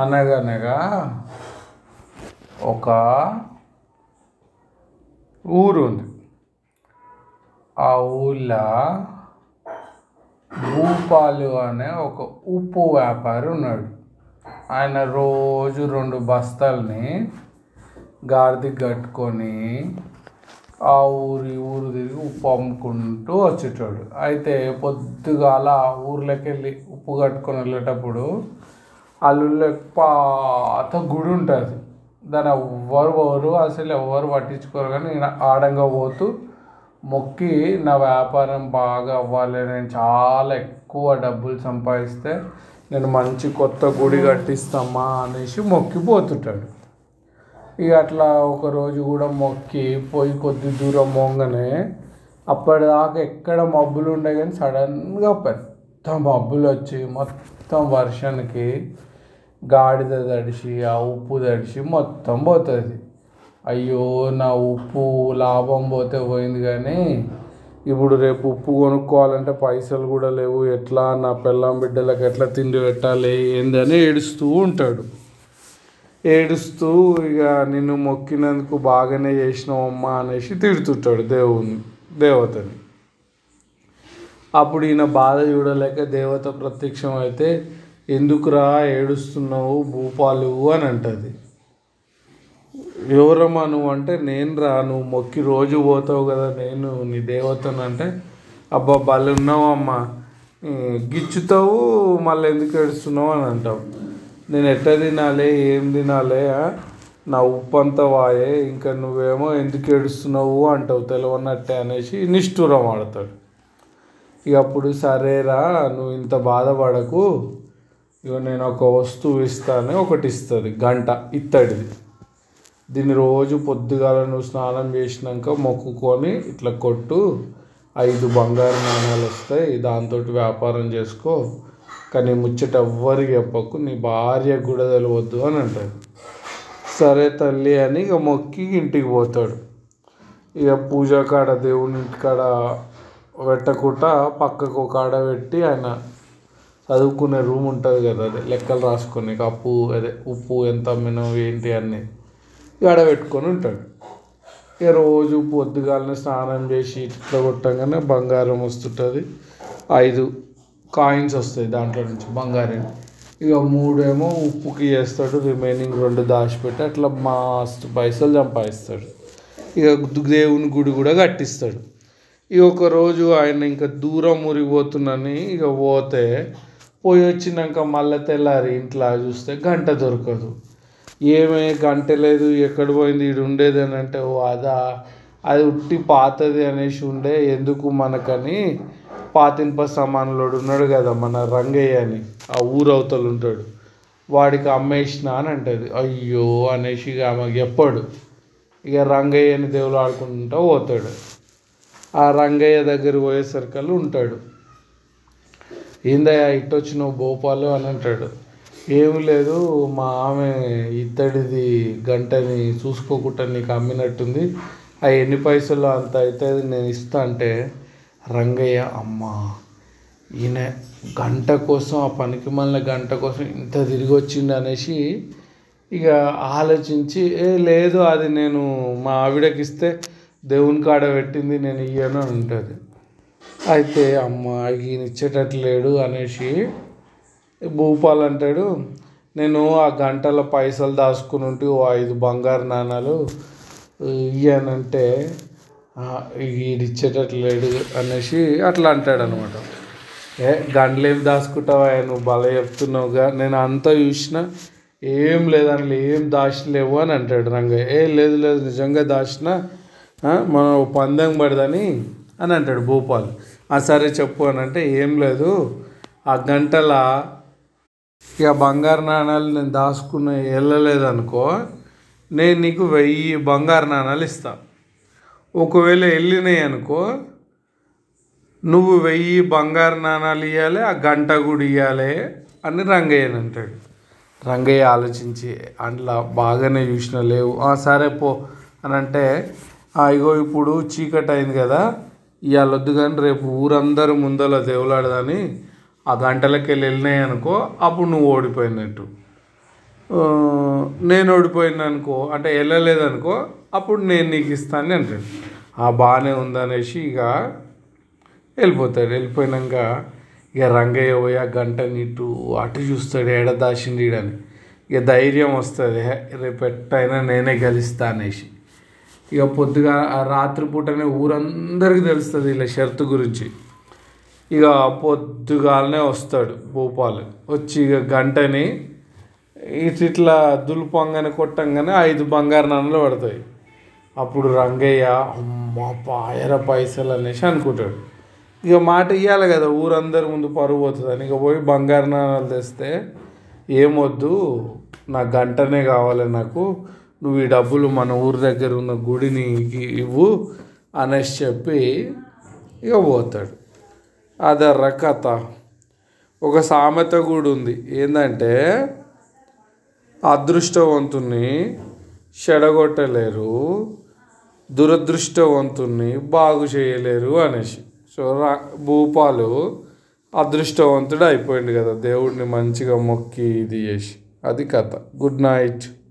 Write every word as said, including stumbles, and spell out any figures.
అనగనగా ఒక ఊరు ఉంది. ఆ ఊళ్ళో భూపాలు అనే ఒక ఉప్పు వ్యాపారి ఉన్నాడు. ఆయన రోజు రెండు బస్తాలని గాడిద కట్టుకొని ఆ ఊరు ఈ ఊరు తిరిగి ఉప్పు అమ్ముకుంటూ వచ్చేటాడు. అయితే పొద్దుగాల ఊర్లోకి వెళ్ళి ఉప్పు కట్టుకొని వెళ్ళేటప్పుడు అల్లుళ్ళ పాత గుడి ఉంటుంది. దాన్ని ఎవ్వరు పోరు, అసలు ఎవ్వరు పట్టించుకోరు. కానీ నేను ఆడంగా పోతూ మొక్కి నా వ్యాపారం బాగా అవ్వాలి, నేను చాలా ఎక్కువ డబ్బులు సంపాదిస్తే నేను మంచి కొత్త గుడి కట్టిస్తామా అనేసి మొక్కిపోతుంటాడు. ఇక అట్లా ఒకరోజు కూడా మొక్కి పోయి కొద్ది దూరం మోంగనే అప్పటిదాకా ఎక్కడ మబ్బులు ఉండే కానీ సడన్గా పెద్ద మబ్బులు వచ్చి మొత్తం వర్షానికి గాడిద తడిసి ఆ ఉప్పు తడిసి మొత్తం పోతుంది. అయ్యో, నా ఉప్పు లాభం పోతే పోయింది, కానీ ఇప్పుడు రేపు ఉప్పు కొనుక్కోవాలంటే పైసలు కూడా లేవు, ఎట్లా నా పిల్లం బిడ్డలకు ఎట్లా తిండి పెట్టాలి ఏందని ఏడుస్తూ ఉంటాడు. ఏడుస్తూ ఇక నిన్ను మొక్కినందుకు బాగానే చేసినావమ్మా అనేసి తిడుతుంటాడు దేవుని దేవతని. అప్పుడు ఈయన బాధ చూడలేక దేవత ప్రత్యక్షం అయితే, ఎందుకురా ఏడుస్తున్నావు భూపాలు అని అంటుంది. ఎవరమ్మా నువ్వు అంటే, నేను రా, నువ్వు మొక్కి రోజు పోతావు కదా, నేను నీ దేవతను అంటే, అబ్బా బలు ఉన్నావమ్మా, గిచ్చుతావు మళ్ళీ ఎందుకు ఏడుస్తున్నావు అని అంటావు. నేను ఎట్లా తినాలి ఏం తినాలి, నా ఉప్పు అంతా వాయే, ఇంకా నువ్వేమో ఎందుకు ఏడుస్తున్నావు అంటావు తెలియనట్టే అనేసి నిష్ఠూరం ఆడతాడు. ఇక అప్పుడు సరేరా నువ్వు ఇంత బాధపడకు, ఇక నేను ఒక వస్తువు ఇస్తాను, ఒకటి ఇస్తుంది గంట ఇత్తడిది. దీన్ని రోజు పొద్దుగాల నువ్వు స్నానం చేసినాక మొక్కుకొని ఇట్లా కొట్టు, ఐదు బంగారు నాణాలు వస్తాయి, దాంతో వ్యాపారం చేసుకో, కానీ ముచ్చట ఎవ్వరికి చెప్పకు, నీ భార్య కూడా తెలియవద్దు అని అంటాడు. సరే తల్లి అని ఇక మొక్కి ఇంటికి పోతాడు. ఇక పూజ కాడ దేవుని ఇంటికాడ పెట్టకుండా పక్కకు ఒక ఆడ పెట్టి ఆయన చదువుకునే రూమ్ ఉంటుంది కదా, అదే లెక్కలు రాసుకొని అప్పు అదే ఉప్పు ఎంత అమ్మినాం ఏంటి అన్నీ ఆడ పెట్టుకొని ఉంటాడు. ఇక రోజు పొద్దుగాలని స్నానం చేసి ఇట్లా కొట్టంగానే బంగారం వస్తుంటుంది, ఐదు కాయిన్స్ వస్తాయి దాంట్లో నుంచి బంగారం. ఇక మూడేమో ఉప్పుకి వేస్తాడు, రిమైనింగ్ రెండు దాచిపెట్టి అట్లా మస్తు పైసలు సంపాదిస్తాడు. ఇక దేవుని గుడి కూడా కట్టిస్తాడు. ఈ ఒక రోజు ఆయన ఇంకా దూరం మురిగిపోతున్నాని ఇక పోతే పోయి వచ్చినాక మళ్ళీ తెల్లారి ఇంట్లో చూస్తే గంట దొరకదు. ఏమే గంట లేదు, ఎక్కడ పోయింది, ఇది ఉండేది అని అంటే, ఓ అదా అది ఉట్టి పాతది అనేసి ఉండే, ఎందుకు మనకని పాతింప సమానులోడు ఉన్నాడు కదా మన రంగయ్య అని, ఆ ఊరవతలు ఉంటాడు, వాడికి అమ్మేసిన అని అంటుంది. అయ్యో అనేసి ఇక ఆమెకు చెప్పాడు. ఇక రంగయ్యని దేవుడు ఆడుకుంటూ పోతాడు. ఆ రంగయ్య దగ్గర పోయేసరికల్లా ఉంటాడు. ఏందయ్యా ఇట్టొచ్చినావు భూపాలు అని అంటాడు. ఏమి లేదు, మా ఆమె ఇత్తడిది గంటని చూసుకోకుండా నీకు అమ్మినట్టుంది, ఆ ఎన్ని పైసలు అంత అయితే నేను ఇస్తా అంటే, రంగయ్య అమ్మ ఈయన గంట కోసం ఆ పనికి మళ్ళీ గంట కోసం ఇంత తిరిగి వచ్చిండు అనేసి ఇక ఆలోచించి, ఏ లేదు అది నేను మా ఆవిడకి ఇస్తే దేవుని కాడ పెట్టింది నేను ఇయ్యను అని ఉంటుంది. అయితే అమ్మ ఈయన ఇచ్చేటట్లు లేడు అనేసి భూపాలు అంటాడు, నేను ఆ గంటల పైసలు దాచుకుని ఉంటే ఓ ఐదు బంగారు నాణాలు ఇయ్యానంటే ఈడిచ్చేటట్లు లేడు అనేసి అట్లా అంటాడు అనమాట. ఏ గంటలేం దాచుకుంటావా నువ్వు భలే చెప్తున్నావుగా, నేను అంతా చూసినా ఏం లేదు అందులో ఏం దాచలేవు అని అంటాడు రంగయ్య. ఏ లేదు లేదు నిజంగా దాచినా మనం పందెం పడదని అని అంటాడు భూపాల్. ఆ సరే చెప్పు అని అంటే, ఏం లేదు ఆ గంటల ఇక బంగారు నాణాలు నేను దాచుకున్న వెళ్ళలేదనుకో, నేను నీకు వెయ్యి బంగారు నాణాలు ఇస్తాను, ఒకవేళ వెళ్ళినాయి అనుకో నువ్వు వెయ్యి బంగారు నాణాలు ఇవ్వాలి, ఆ గంట కూడా ఇవ్వాలి అని రంగయ్యని అంటాడు. రంగయ్య ఆలోచించి అందులో బాగానే చూసిన లేవు, సరే పో అని అంటే, ఇగో ఇప్పుడు చీకటి అయింది కదా ఇవాళ వద్దు, కానీ రేపు ఊరందరూ ముందల దేవులాడదని ఆ గంటలకి వెళ్ళి వెళ్ళినాయి అనుకో అప్పుడు నువ్వు ఓడిపోయినట్టు, నేను ఓడిపోయినా అనుకో అంటే వెళ్ళలేదనుకో అప్పుడు నేను నీకు ఇస్తాను అంటాడు. ఆ బాగానే ఉందనేసి ఇక వెళ్ళిపోతాడు. వెళ్ళిపోయినాక ఇక రంగయ్య పోయి ఆ గంటని ఇటు అటు చూస్తాడు, ఏడ దాచింది అని. ఇక ధైర్యం వస్తుంది, రేపు ఎట్టయినా నేనే గెలుస్తా అనేసి. ఇక పొద్దుగా ఆ రాత్రిపూటనే ఊరందరికీ తెలుస్తుంది ఇలా షరతు గురించి. ఇక పొద్దుగాలనే వస్తాడు భూపాలు. వచ్చి ఇక గంటని ఇట్లా దులుపంగానే కొట్టంగానే ఐదు బంగారు నాణాలు పడతాయి. అప్పుడు రంగయ్య అమ్మ పాయర పైసలు అనేసి అనుకుంటాడు. ఇక మాట ఇవ్వాలి కదా, ఊరందరి ముందు పరువు పోతుందని. ఇక పోయి బంగారు నాణాలు తెస్తే, ఏమొద్దు నా గంటనే కావాలి నాకు, నువ్వు ఈ డబ్బులు మన ఊరి దగ్గర ఉన్న గుడిని ఇవ్వు అనేసి చెప్పి ఇక పోతాడు. అదర్ర కథ. ఒక సామెత కూడా ఉంది, ఏంటంటే అదృష్టవంతుని చెడగొట్టలేరు, దురదృష్టవంతుని బాగు చేయలేరు అనేసి. సో రా భూపాలు అదృష్టవంతుడు అయిపోయింది కదా దేవుడిని మంచిగా మొక్కి ఇది చేసి. అది కథ. Good night.